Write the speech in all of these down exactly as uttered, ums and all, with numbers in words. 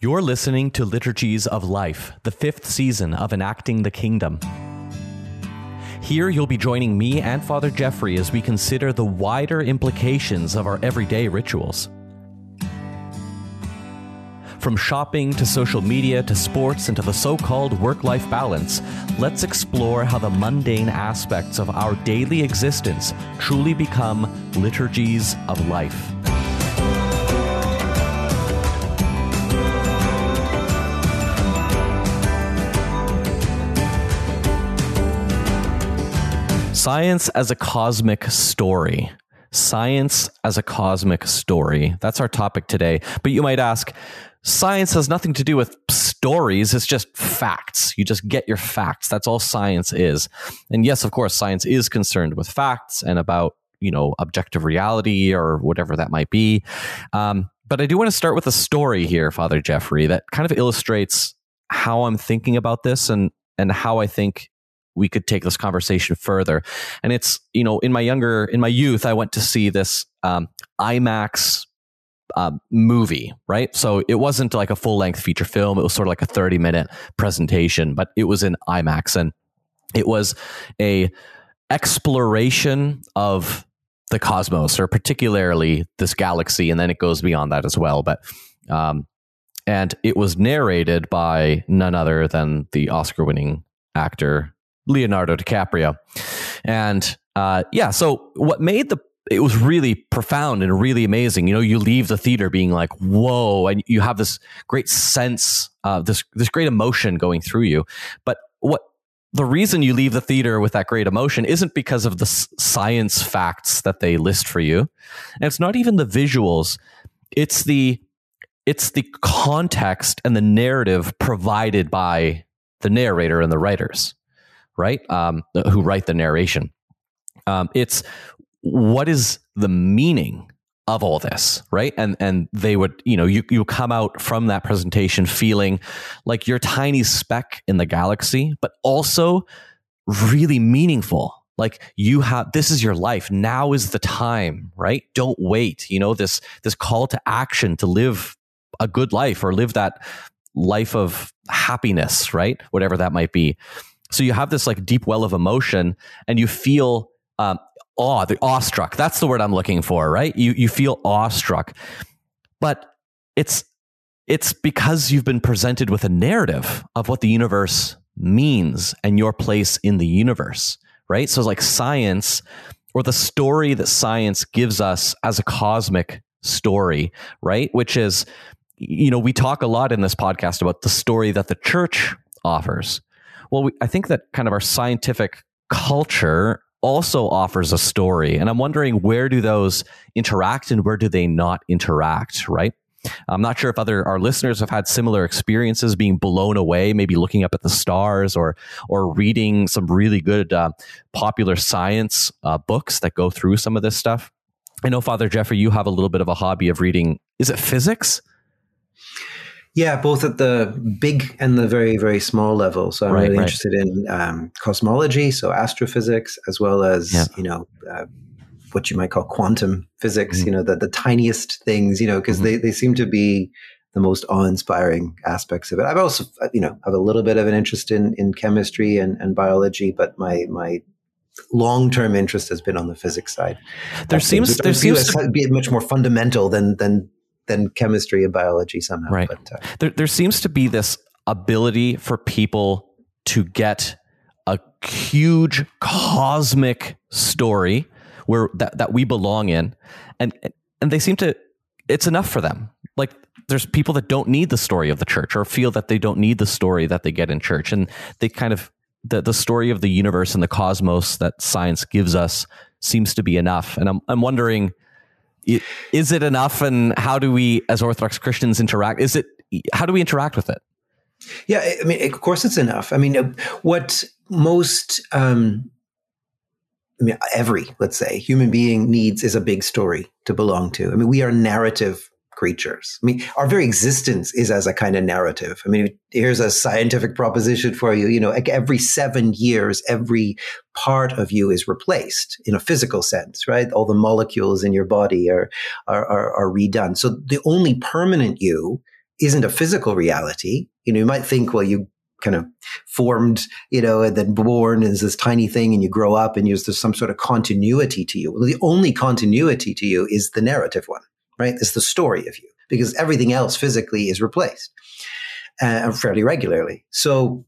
You're listening to Liturgies of Life, the fifth season of Enacting the Kingdom. Here you'll be joining me and Father Jeffrey as we consider the wider implications of our everyday rituals. From shopping to social media to sports and to the so-called work-life balance, let's explore how the mundane aspects of our daily existence truly become liturgies of life. Science as a cosmic story. Science as a cosmic story. That's our topic today. But you might ask, science has nothing to do with stories. It's just facts. You just get your facts. That's all science is. And yes, of course, science is concerned with facts and about, you know, objective reality or whatever that might be. Um, but I do want to start with a story here, Father Jeffrey, that kind of illustrates how I'm thinking about this and, and how I think we could take this conversation further. And it's, you know, in my younger, in my youth, I went to see this um, IMAX um, movie, right? So it wasn't like a full length feature film. It was sort of like a thirty minute presentation, but it was in IMAX. And it was a exploration of the cosmos, or particularly this galaxy. And then it goes beyond that as well. But, um, and it was narrated by none other than the Oscar winning actor, Leonardo DiCaprio. And uh, yeah, so what made the, it was really profound and really amazing. You know, you leave the theater being like, whoa, and you have this great sense, uh, this, this great emotion going through you. But what the reason you leave the theater with that great emotion isn't because of the science facts that they list for you. And it's not even the visuals. It's the, it's the context and the narrative provided by the narrator and the writers. Right? Um, who write the narration. Um, it's what is the meaning of all this, right? And and they would, you know, you you come out from that presentation feeling like your tiny speck in the galaxy, but also really meaningful. Like you have, this is your life. Now is the time, right? Don't wait. You know, this this call to action to live a good life or live that life of happiness, right? Whatever that might be. So you have this like deep well of emotion and you feel um, awe, the awestruck. That's the word I'm looking for, right? You you feel awestruck, but it's it's because you've been presented with a narrative of what the universe means and your place in the universe, right? So it's like science, or the story that science gives us as a cosmic story, right? Which is, you know, we talk a lot in this podcast about the story that the church offers. Well, we, I think that kind of our scientific culture also offers a story. And I'm wondering, where do those interact and where do they not interact, right? I'm not sure if other our listeners have had similar experiences, being blown away, maybe looking up at the stars or or reading some really good uh, popular science uh, books that go through some of this stuff. I know, Father Jeffrey, you have a little bit of a hobby of reading, is it physics? Yeah, both at the big and the very, very small level. So I'm right, really right. interested in um, cosmology, so astrophysics, as well as, yeah. you know, uh, what you might call quantum physics, mm-hmm. you know, the, the tiniest things, you know, because mm-hmm. they, they seem to be the most awe-inspiring aspects of it. I've also, you know, have a little bit of an interest in, in chemistry and, and biology, but my my long-term interest has been on the physics side. There that seems, there seems to be much more fundamental than than. than chemistry and biology somehow. Right. But, uh, there, there seems to be this ability for people to get a huge cosmic story where that, that we belong in. And, and they seem to, it's enough for them. Like there's people that don't need the story of the church or feel that they don't need the story that they get in church. And they kind of, the, the story of the universe and the cosmos that science gives us seems to be enough. And I'm, I'm wondering, is it enough, and how do we, as Orthodox Christians, interact? Is it how do we interact with it? Yeah, I mean, of course, it's enough. I mean, what most, um, I mean, every, let's say, human being needs is a big story to belong to. I mean, we are narrative creatures. I mean, our very existence is as a kind of narrative. I mean, here's a scientific proposition for you. You know, like every seven years, every part of you is replaced in a physical sense, right? All the molecules in your body are, are, are, are redone. So the only permanent you isn't a physical reality. You know, you might think, well, you kind of formed, you know, and then born as this tiny thing and you grow up and there's some sort of continuity to you. Well, the only continuity to you is the narrative one, right? It's the story of you, because everything else physically is replaced uh, fairly regularly. So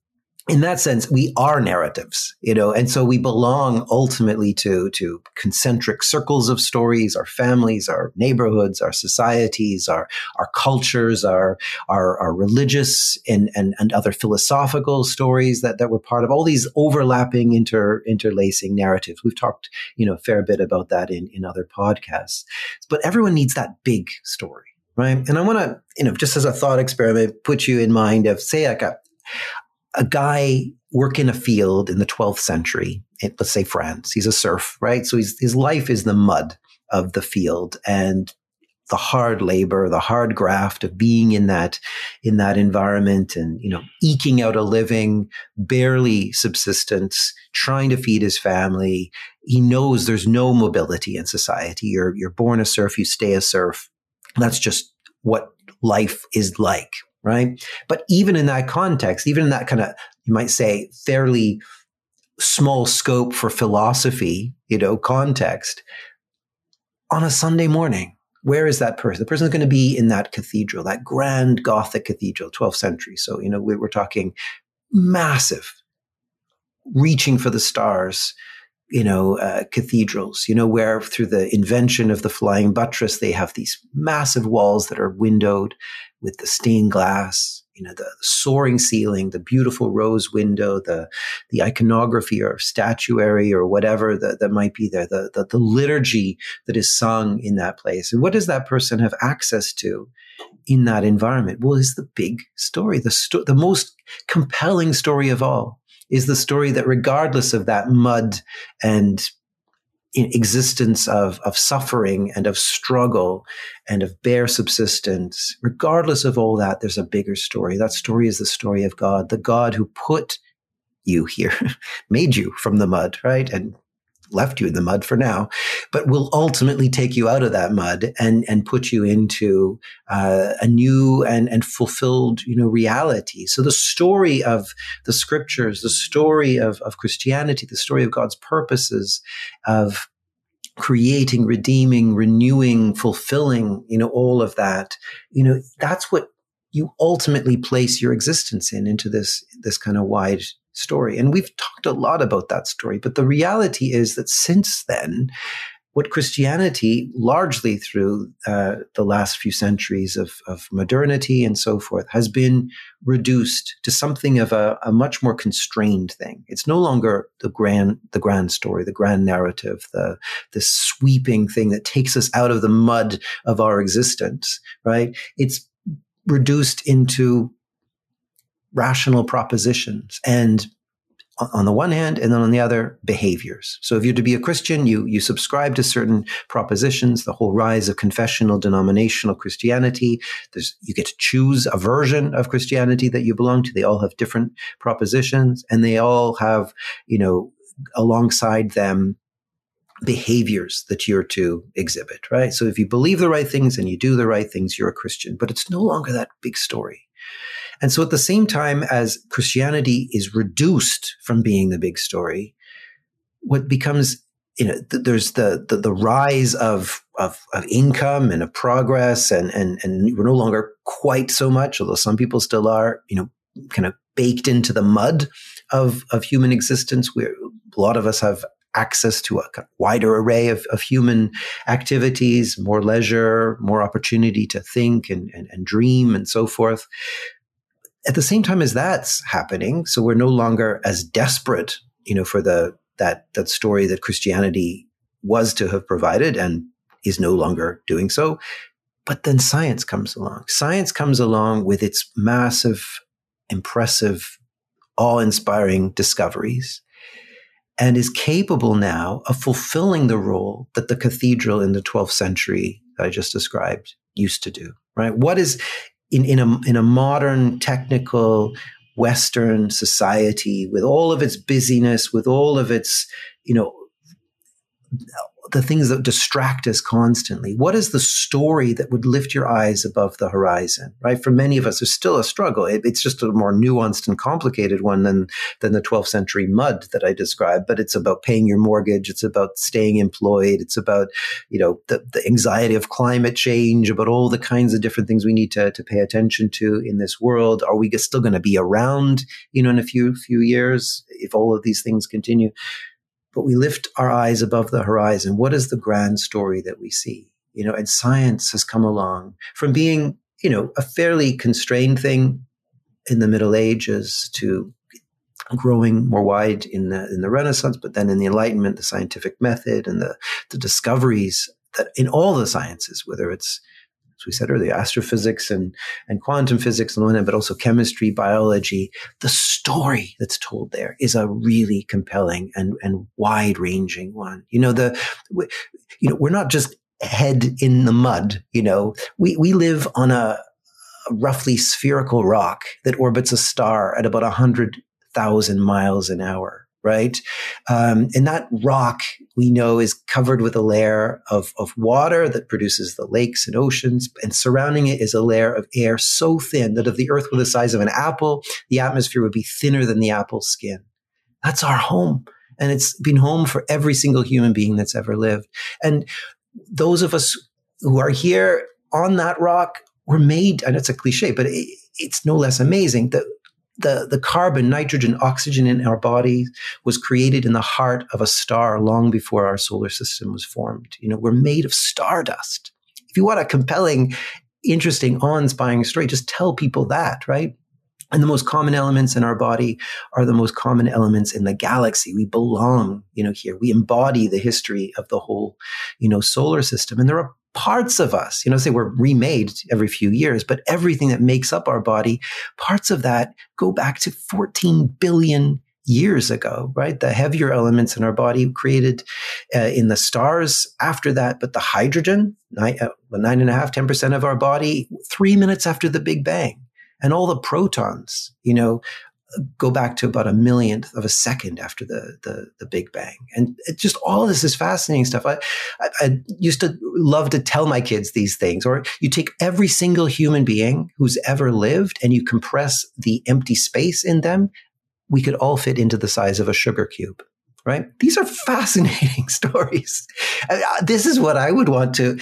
in that sense, we are narratives, you know, and so we belong ultimately to, to concentric circles of stories, our families, our neighborhoods, our societies, our, our cultures, our, our, our religious and, and, and other philosophical stories that, that we're part of, all these overlapping, inter, interlacing narratives. We've talked, you know, a fair bit about that in, in other podcasts, but everyone needs that big story, right? And I want to, you know, just as a thought experiment, put you in mind of, say, like a, a guy working in a field in the twelfth century, in, let's say France. He's a serf, right? So he's, his life is the mud of the field and the hard labor, the hard graft of being in that, in that environment and, you know, eking out a living, barely subsistence, trying to feed his family. He knows there's no mobility in society. You're, you're born a serf, you stay a serf. That's just what life is like. Right. But even in that context, even in that kind of, you might say, fairly small scope for philosophy, you know, context, on a Sunday morning, where is that person? The person is going to be in that cathedral, that grand Gothic cathedral, twelfth century. So, you know, we were talking massive, reaching for the stars, you know, uh, cathedrals, you know, where through the invention of the flying buttress, they have these massive walls that are windowed with the stained glass, you know, the soaring ceiling, the beautiful rose window, the, the iconography or statuary or whatever that, that might be there, the, the, the liturgy that is sung in that place. And what does that person have access to in that environment? Well, it's the big story, the sto- the most compelling story of all is the story that regardless of that mud and existence of, of suffering and of struggle and of bare subsistence, regardless of all that, there's a bigger story. That story is the story of God, the God who put you here, made you from the mud, right? And left you in the mud for now, but will ultimately take you out of that mud and, and put you into uh, a new and, and fulfilled, you know, reality. So the story of the scriptures, the story of, of Christianity, the story of God's purposes of creating, redeeming, renewing, fulfilling, you know, all of that, you know, that's what you ultimately place your existence in, into this, this kind of wide story. And we've talked a lot about that story, but the reality is that since then, what Christianity, largely through uh, the last few centuries of, of modernity and so forth, has been reduced to something of a, a much more constrained thing. It's no longer the grand, the grand story, the grand narrative, the, the sweeping thing that takes us out of the mud of our existence, right? It's reduced into rational propositions, and on the one hand, and then on the other, behaviors. So if you're to be a Christian, you you subscribe to certain propositions, the whole rise of confessional denominational Christianity. There's, you get to choose a version of Christianity that you belong to. They all have different propositions, and they all have, you know, alongside them, behaviors that you're to exhibit, right? So if you believe the right things and you do the right things, you're a Christian, but it's no longer that big story. And so at the same time as Christianity is reduced from being the big story, what becomes, you know, th- there's the, the the rise of of, of income and of progress, and, and and we're no longer quite so much, although some people still are, you know, kind of baked into the mud of, of human existence. We're, a lot of us have access to a wider array of, of human activities, more leisure, more opportunity to think and, and, and dream and so forth. At the same time as that's happening, so we're no longer as desperate, you know, for the that that story that Christianity was to have provided and is no longer doing so. But then science comes along. Science comes along with its massive, impressive, awe-inspiring discoveries, and is capable now of fulfilling the role that the cathedral in the twelfth century that I just described used to do, right? What is, in, in, a, in a modern, technical, Western society, with all of its busyness, with all of its, you know, the things that distract us constantly? What is the story that would lift your eyes above the horizon, right? For many of us, there's still a struggle. It, it's just a more nuanced and complicated one than, than the twelfth century mud that I described, but it's about paying your mortgage. It's about staying employed. It's about, you know, the, the anxiety of climate change, about all the kinds of different things we need to, to pay attention to in this world. Are we still going to be around, you know, in a few, few years if all of these things continue? But we lift our eyes above the horizon. What is the grand story that we see? You know, and science has come along from being, you know, a fairly constrained thing in the Middle Ages to growing more wide in the, in the Renaissance, but then in the Enlightenment, the scientific method and the, the discoveries that in all the sciences, whether it's, as we said earlier, astrophysics and, and quantum physics on the one hand, but also chemistry, biology, the story that's told there is a really compelling and, and wide-ranging one. You know, the, we, you know, we're not just head in the mud, you know, we, we live on a, a roughly spherical rock that orbits a star at about one hundred thousand miles an hour. Right? Um, and that rock we know is covered with a layer of, of water that produces the lakes and oceans, and surrounding it is a layer of air so thin that if the earth were the size of an apple, the atmosphere would be thinner than the apple skin. That's our home. And it's been home for every single human being that's ever lived. And those of us who are here on that rock were made, and it's a cliche, but it, it's no less amazing that The, the carbon, nitrogen, oxygen in our body was created in the heart of a star long before our solar system was formed. You know, we're made of stardust. If you want a compelling, interesting, awe-inspiring story, just tell people that, right? And the most common elements in our body are the most common elements in the galaxy. We belong, you know, here. We embody the history of the whole, you know, solar system. And there are parts of us, you know, say we're remade every few years, but everything that makes up our body, parts of that go back to fourteen billion years ago, right? The heavier elements in our body created uh, in the stars after that, but the hydrogen, nine, uh, nine and a half, ten percent of our body, three minutes after the Big Bang. And all the protons, you know, go back to about a millionth of a second after the, the, the Big Bang. And it just, all of this is fascinating stuff. I, I, I used to love to tell my kids these things, or you take every single human being who's ever lived and you compress the empty space in them. We could all fit into the size of a sugar cube, right? These are fascinating stories. This is what I would want to,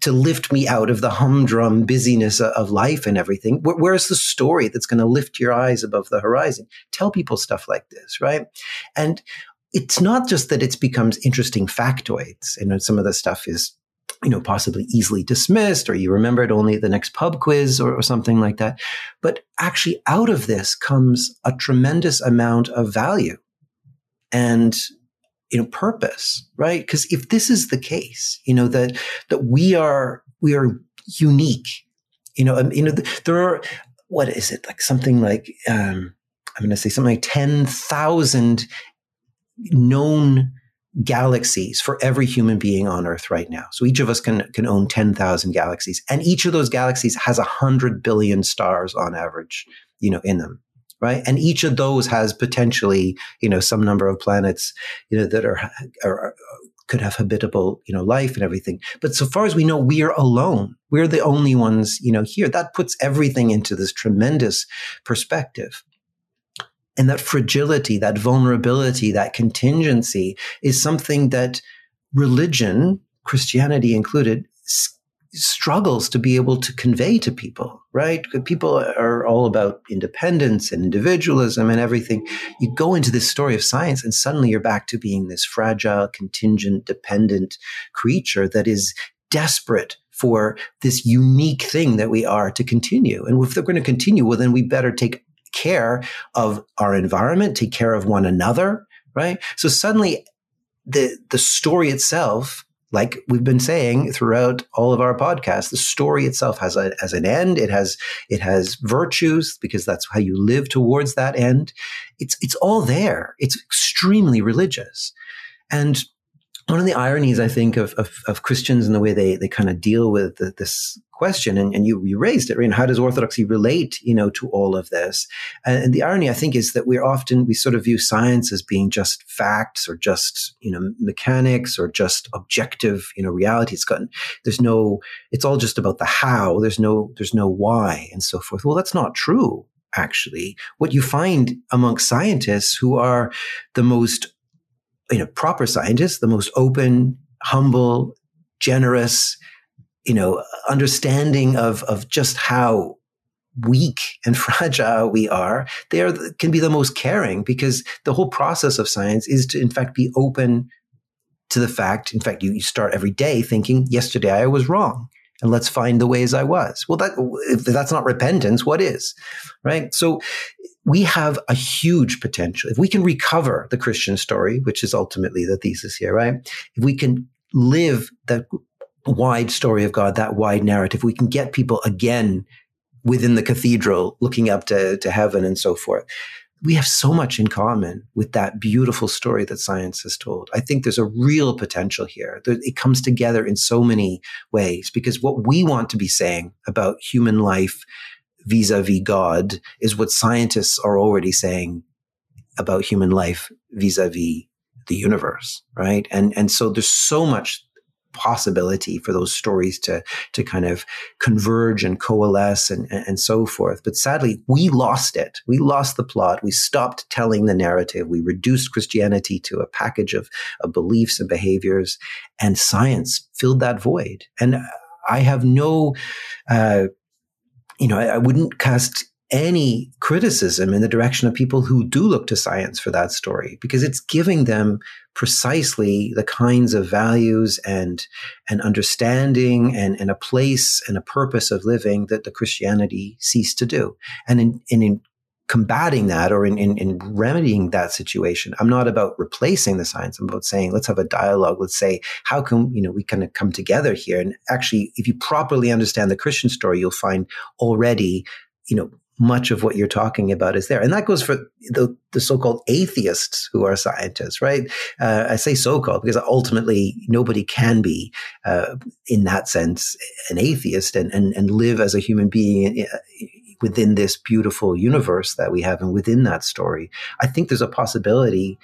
to lift me out of the humdrum busyness of life and everything. Where's the story that's going to lift your eyes above the horizon? Tell people stuff like this, right? And it's not just that it becomes interesting factoids. You know, some of the stuff is, you know, possibly easily dismissed, or you remember it only at the next pub quiz or, or something like that. But actually out of this comes a tremendous amount of value and, you know, purpose, right? Because if this is the case, you know, that, that we are, we are unique, you know, um, you know, there are, what is it? Like something like, um, I'm going to say something like ten thousand known galaxies for every human being on Earth right now. So each of us can, can own ten thousand galaxies, and each of those galaxies has a hundred billion stars on average, you know, in them. Right. And each of those has potentially, you know, some number of planets, you know, that are, are could have habitable, you know, life and everything. But so far as we know, we are alone. We're the only ones, you know, here. That puts everything into this tremendous perspective. And that fragility, that vulnerability, that contingency is something that religion, Christianity included, struggles to be able to convey to people, right? People are all about independence and individualism and everything. You go into this story of science and suddenly you're back to being this fragile, contingent, dependent creature that is desperate for this unique thing that we are to continue. And if they're going to continue, well, then we better take care of our environment, take care of one another, right? So suddenly the, the story itself, like we've been saying throughout all of our podcasts, the story itself has a, as an end. It has it has virtues because that's how you live towards that end. It's it's all there. It's extremely religious, and one of the ironies, I think, of of, of Christians and the way they they kind of deal with the, this question, and, and you, you raised it, right? And how does orthodoxy relate, you know, to all of this? And, and the irony, I think, is that we're often, we sort of view science as being just facts or just, you know, mechanics or just objective, you know, reality. It's gotten, there's no, it's all just about the how, there's no, there's no why and so forth. Well, that's not true, actually. What you find amongst scientists who are the most, you know, proper scientists, the most open, humble, generous, you know, understanding of, of just how weak and fragile we are, they are, can be the most caring, because the whole process of science is to, in fact, be open to the fact. In fact, you, you start every day thinking, yesterday I was wrong, and let's find the ways I was. Well, that, if that's not repentance, what is, right? So we have a huge potential. If we can recover the Christian story, which is ultimately the thesis here, right? If we can live the wide story of God, that wide narrative, we can get people again within the cathedral looking up to, to heaven and so forth. We have so much in common with that beautiful story that science has told. I think there's a real potential here. It comes together in so many ways, because what we want to be saying about human life vis-a-vis God is what scientists are already saying about human life vis-a-vis the universe, right? And, and so there's so much possibility for those stories to, to kind of converge and coalesce and, and so forth. But sadly, we lost it. We lost the plot. We stopped telling the narrative. We reduced Christianity to a package of, of beliefs and behaviors, and science filled that void. And I have no, uh, you know, I, I wouldn't cast any criticism in the direction of people who do look to science for that story, because it's giving them precisely the kinds of values and and understanding and, and a place and a purpose of living that the Christianity ceased to do. And in, in, in combating that, or in, in, in remedying that situation, I'm not about replacing the science. I'm about saying, let's have a dialogue. Let's say, how can, you know, we kind of come together here? And actually, if you properly understand the Christian story, you'll find already, you know, much of what you're talking about is there. And that goes for the, the so-called atheists who are scientists, right? Uh, I say so-called because ultimately nobody can be, uh, in that sense, an atheist and, and, and live as a human being within this beautiful universe that we have and within that story. I think there's a possibility.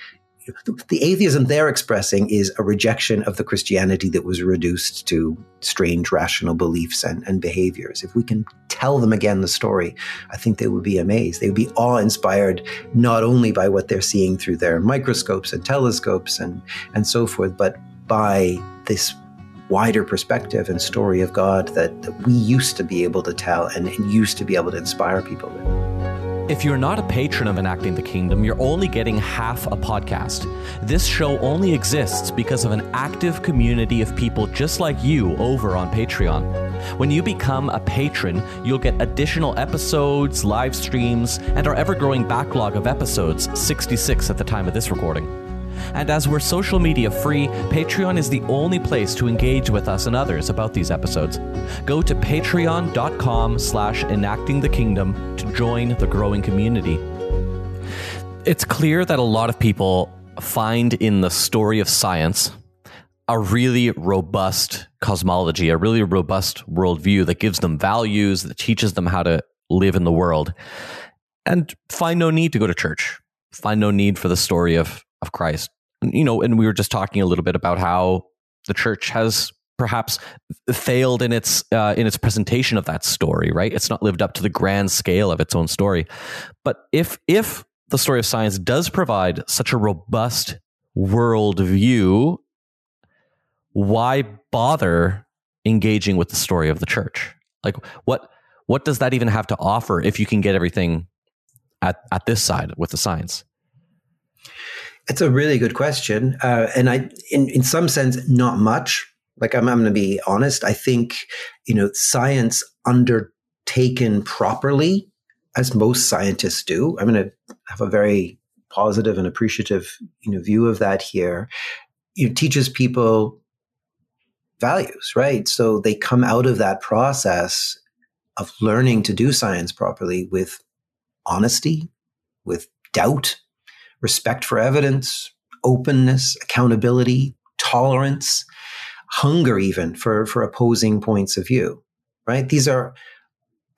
The atheism they're expressing is a rejection of the Christianity that was reduced to strange rational beliefs and, and behaviors. If we can tell them again the story, I think they would be amazed. They would be awe-inspired, not only by what they're seeing through their microscopes and telescopes and, and so forth, but by this wider perspective and story of God that, that we used to be able to tell and, and used to be able to inspire people with. If you're not a patron of Enacting the Kingdom, you're only getting half a podcast. This show only exists because of an active community of people just like you over on Patreon. When you become a patron, you'll get additional episodes, live streams, and our ever-growing backlog of episodes, sixty-six at the time of this recording. And as we're social media free, Patreon is the only place to engage with us and others about these episodes. Go to patreon.com slash enacting the kingdom to join the growing community. It's clear that a lot of people find in the story of science a really robust cosmology, a really robust worldview that gives them values, that teaches them how to live in the world, and find no need to go to church, find no need for the story of of Christ. You know, and we were just talking a little bit about how the church has perhaps failed in its uh, in its presentation of that story, right? It's not lived up to the grand scale of its own story. But if if the story of science does provide such a robust worldview, why bother engaging with the story of the church? Like, what what does that even have to offer if you can get everything at at this side with the science? It's a really good question. Uh, and I, in, in some sense, not much. Like, I'm, I'm going to be honest. I think, you know, science undertaken properly, as most scientists do. I'm going to have a very positive and appreciative, you know, view of that here. It teaches people values, right? So they come out of that process of learning to do science properly with honesty, with doubt, respect for evidence, openness, accountability, tolerance, hunger even for, for opposing points of view, right? These are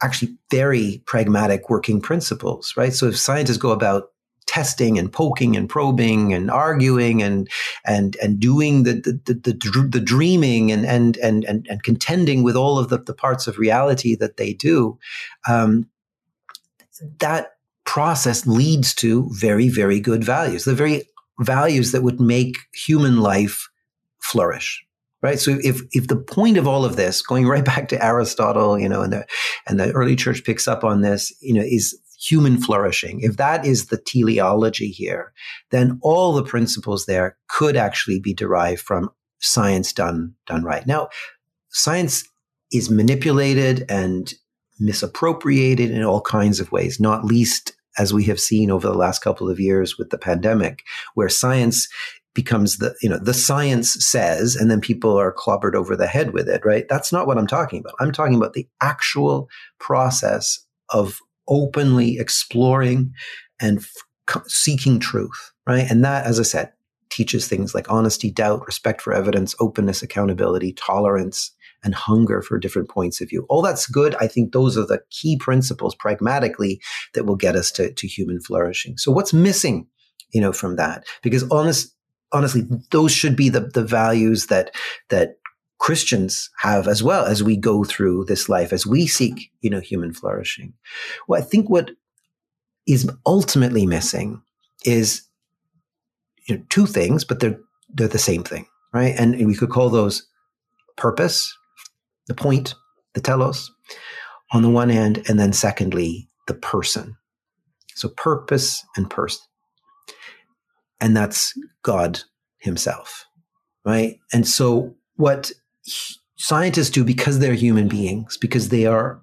actually very pragmatic working principles, right? So if scientists go about testing and poking and probing and arguing and and and doing the the the, the dreaming and and and and contending with all of the, the parts of reality that they do, um, that process leads to very, very good values, the very values that would make human life flourish. Right. So if, if the point of all of this, going right back to Aristotle, you know, and the, and the early church picks up on this, you know, is human flourishing. If that is the teleology here, then all the principles there could actually be derived from science done, done right. Now, science is manipulated and misappropriated in all kinds of ways, not least as we have seen over the last couple of years with the pandemic, where science becomes the, you know, the science says, and then people are clobbered over the head with it, right? That's not what I'm talking about. I'm talking about the actual process of openly exploring and f- seeking truth, right? And that, as I said, teaches things like honesty, doubt, respect for evidence, openness, accountability, tolerance, and hunger for different points of view. All that's good. I think those are the key principles pragmatically that will get us to, to human flourishing. So what's missing, you know, from that? Because honest, Honestly, those should be the, the values that that Christians have as well as we go through this life, as we seek, you know, human flourishing. Well, I think what is ultimately missing is, you know, two things, but they're they're the same thing, right? And, and we could call those purpose, the point, the telos, on the one hand, and then secondly, the person. So purpose and person. And that's God himself, right? And so what scientists do, because they're human beings, because they are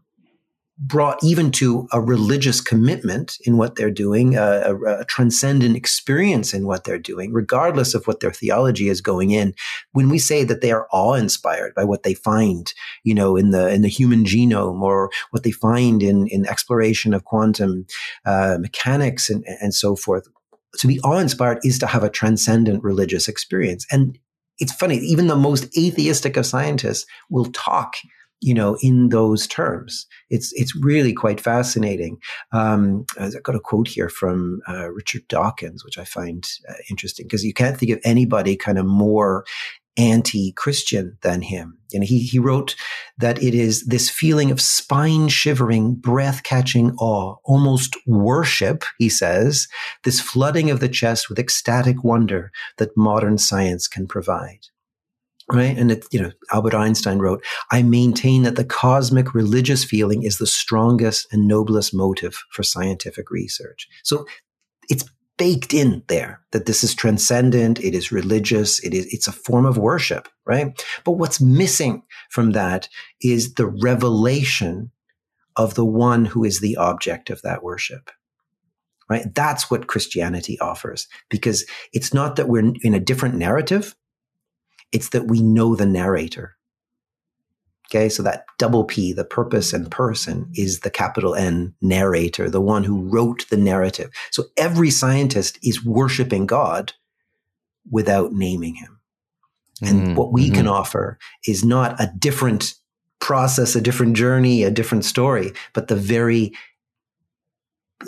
brought even to a religious commitment in what they're doing, a, a, a transcendent experience in what they're doing, regardless of what their theology is going in. When we say that they are awe-inspired by what they find, you know, in the in the human genome, or what they find in, in exploration of quantum uh, mechanics and, and so forth, to be awe-inspired is to have a transcendent religious experience. And it's funny, even the most atheistic of scientists will talk, you know, in those terms. It's it's really quite fascinating. Um, I've got a quote here from uh, Richard Dawkins, which I find uh, interesting, because you can't think of anybody kind of more anti-Christian than him. And he he wrote that it is this feeling of spine-shivering, breath-catching awe, almost worship, he says, this flooding of the chest with ecstatic wonder that modern science can provide. Right? And, it, you know, Albert Einstein wrote, I maintain that the cosmic religious feeling is the strongest and noblest motive for scientific research. So it's baked in there that this is transcendent, it is religious, it is it's a form of worship, right? But what's missing from that is the revelation of the one who is the object of that worship, right? That's what Christianity offers, because it's not that we're in a different narrative, it's that we know the narrator. Okay, so that double P, the purpose and person, is the capital N narrator, the one who wrote the narrative. So every scientist is worshiping God without naming him. And mm-hmm. what we mm-hmm. can offer is not a different process, a different journey, a different story, but the very,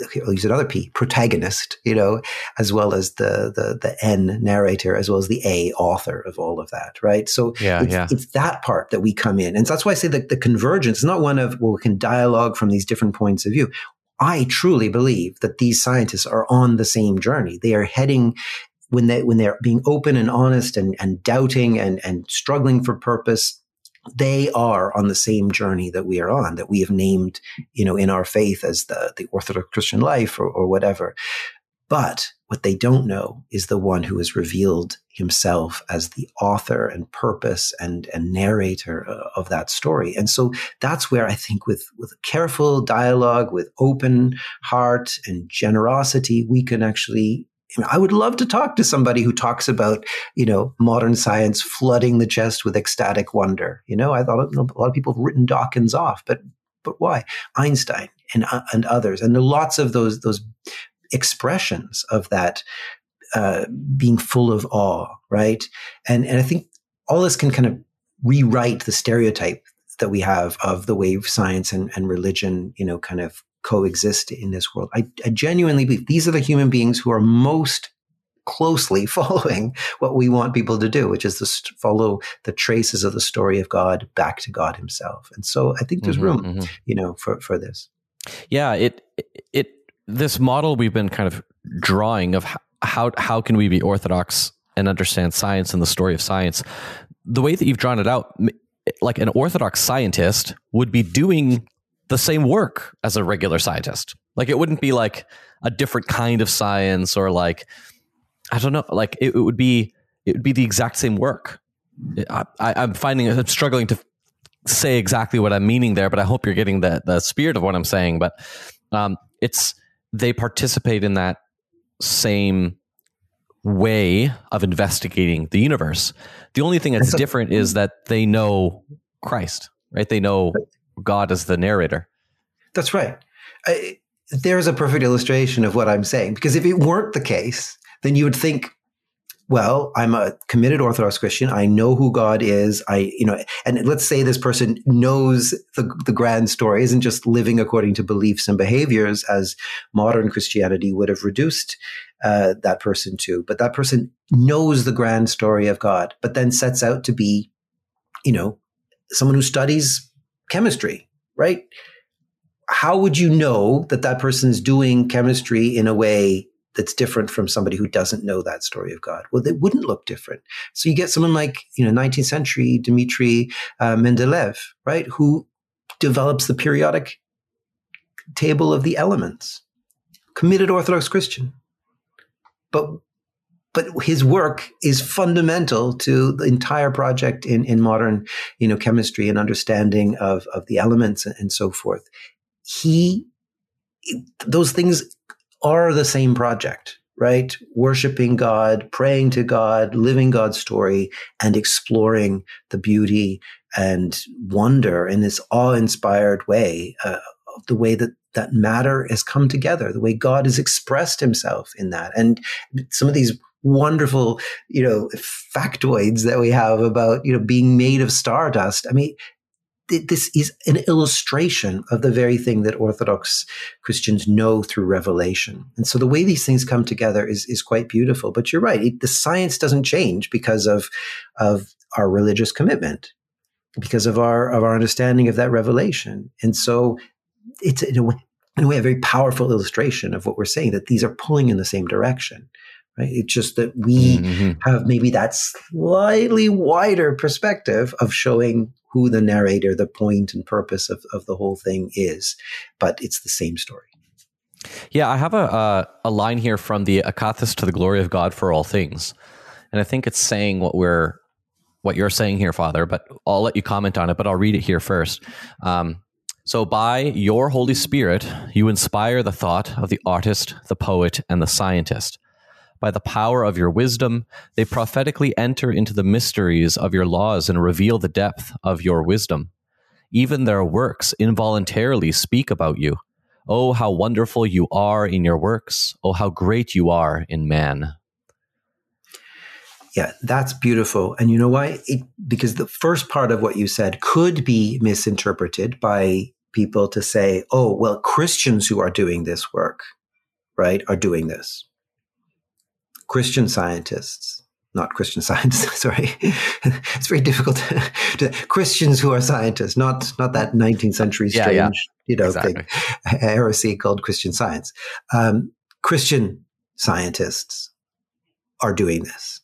okay, I'll use another P, protagonist, you know, as well as the the the N narrator, as well as the A author of all of that, right? So yeah, it's, yeah. it's that part that we come in. And so that's why I say that the convergence is not one of, well, we can dialogue from these different points of view. I truly believe that these scientists are on the same journey. They are heading, when, they, when they're being open and honest and, and doubting and, and struggling for purpose, they are on the same journey that we are on, that we have named, you know, in our faith as the, the Orthodox Christian life or, or whatever. But what they don't know is the one who has revealed himself as the author and purpose and, and narrator of that story. And so that's where I think with, with careful dialogue, with open heart and generosity, we can actually, I would love to talk to somebody who talks about, you know, modern science flooding the chest with ecstatic wonder. You know, I thought a lot of people have written Dawkins off, but but why? Einstein and and others, and there are lots of those those expressions of that uh, being full of awe, right? And and I think all this can kind of rewrite the stereotype that we have of the way science and, and religion, you know, kind of coexist in this world. I, I genuinely believe these are the human beings who are most closely following what we want people to do, which is to st- follow the traces of the story of God back to God himself. And so I think there's mm-hmm, room, mm-hmm. you know, for, for this. Yeah. It, it, this model we've been kind of drawing of how, how can we be Orthodox and understand science and the story of science, the way that you've drawn it out, like an Orthodox scientist would be doing the same work as a regular scientist. Like it wouldn't be like a different kind of science or like, I don't know, like it, it would be, it would be the exact same work. I, I, I'm finding, I'm struggling to say exactly what I'm meaning there, but I hope you're getting the the spirit of what I'm saying. But um, it's, they participate in that same way of investigating the universe. The only thing that's different is that they know Christ, right? They know God as the narrator. That's right. I, there's a perfect illustration of what I'm saying, because if it weren't the case, then you would think, well, I'm a committed Orthodox Christian. I know who God is. I, you know, and let's say this person knows the, the grand story, isn't just living according to beliefs and behaviors as modern Christianity would have reduced uh, that person to. But that person knows the grand story of God, but then sets out to be, you know, someone who studies chemistry, right? How would you know that that person's doing chemistry in a way that's different from somebody who doesn't know that story of God? Well, they wouldn't look different. So you get someone like, you know, nineteenth century Dmitry uh, Mendeleev, right, who develops the periodic table of the elements, committed Orthodox Christian. But but his work is fundamental to the entire project in, in modern, you know, chemistry and understanding of, of the elements and so forth. He, those things are the same project, right? Worshiping God, praying to God, living God's story, and exploring the beauty and wonder in this awe-inspired way uh, of the way that that matter has come together, the way God has expressed himself in that. And some of these wonderful, you know, factoids that we have about, you know, being made of stardust. I mean, this is an illustration of the very thing that Orthodox Christians know through revelation. And so the way these things come together is is quite beautiful. But you're right. It, the science doesn't change because of of our religious commitment, because of our of our understanding of that revelation. And so it's in a way, in a way a very powerful illustration of what we're saying, that these are pulling in the same direction. Right? It's just that we mm-hmm. have maybe that slightly wider perspective of showing who the narrator, the point and purpose of, of the whole thing is, but it's the same story. Yeah, I have a uh, a line here from the Akathist to the glory of God for all things, and I think it's saying what we're what you're saying here, Father. But I'll let you comment on it. But I'll read it here first. Um, so, by your Holy Spirit, you inspire the thought of the artist, the poet, and the scientist. By the power of your wisdom, they prophetically enter into the mysteries of your laws and reveal the depth of your wisdom. Even their works involuntarily speak about you. Oh, how wonderful you are in your works. Oh, how great you are in man. Yeah, that's beautiful. And you know why? It, because the first part of what you said could be misinterpreted by people to say, oh, well, Christians who are doing this work, right, are doing this. Christian scientists, not Christian scientists, sorry. It's very difficult to, to Christians who are scientists, not not that nineteenth century strange, yeah, yeah. you know, exactly. thing, heresy called Christian science. Um, Christian scientists are doing this.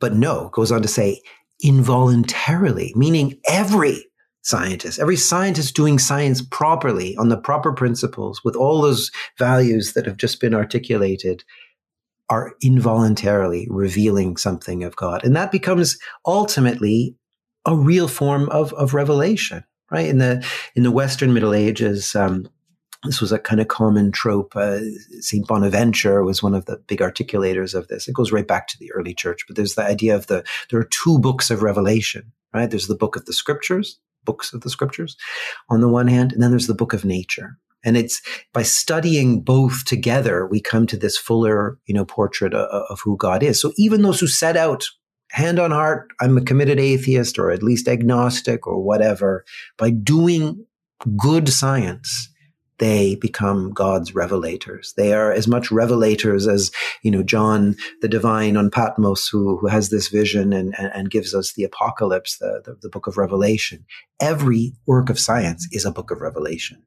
But no, goes on to say involuntarily, meaning every scientist, every scientist doing science properly on the proper principles with all those values that have just been articulated are involuntarily revealing something of God. And that becomes ultimately a real form of, of revelation, right? In the in the Western Middle Ages, um, this was a kind of common trope. Uh, Saint Bonaventure was one of the big articulators of this. It goes right back to the early church, but there's the idea of the, there are two books of revelation, right? There's the book of the scriptures, books of the scriptures on the one hand, and then there's the book of nature. And it's by studying both together, we come to this fuller, you know, portrait of, of who God is. So even those who set out, hand on heart, I'm a committed atheist or at least agnostic or whatever, by doing good science, they become God's revelators. They are as much revelators as, you know, John the Divine on Patmos, who, who has this vision and, and, and gives us the apocalypse, the, the, the book of Revelation. Every work of science is a book of Revelation.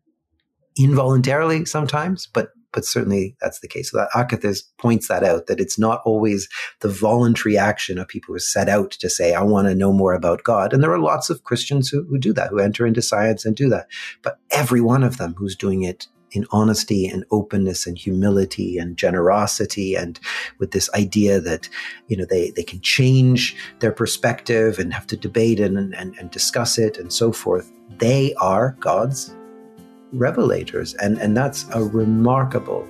Involuntarily sometimes, but but certainly that's the case. So that Akathist points that out, that it's not always the voluntary action of people who set out to say, I want to know more about God. And there are lots of Christians who, who do that, who enter into science and do that. But every one of them who's doing it in honesty and openness and humility and generosity and with this idea that, you know, they, they can change their perspective and have to debate and, and, and discuss it and so forth, they are God's revelators. And, and that's a remarkable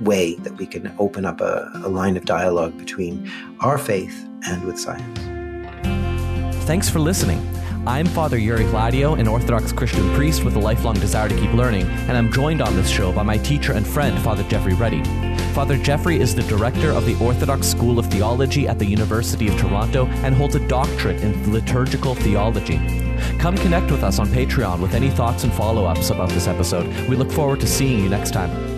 way that we can open up a, a line of dialogue between our faith and with science. Thanks for listening. I'm Father Yuri Gladio, an Orthodox Christian priest with a lifelong desire to keep learning, and I'm joined on this show by my teacher and friend, Father Jeffrey Reddy. Father Jeffrey is the director of the Orthodox School of Theology at the University of Toronto and holds a doctorate in liturgical theology. Come connect with us on Patreon with any thoughts and follow-ups about this episode. We look forward to seeing you next time.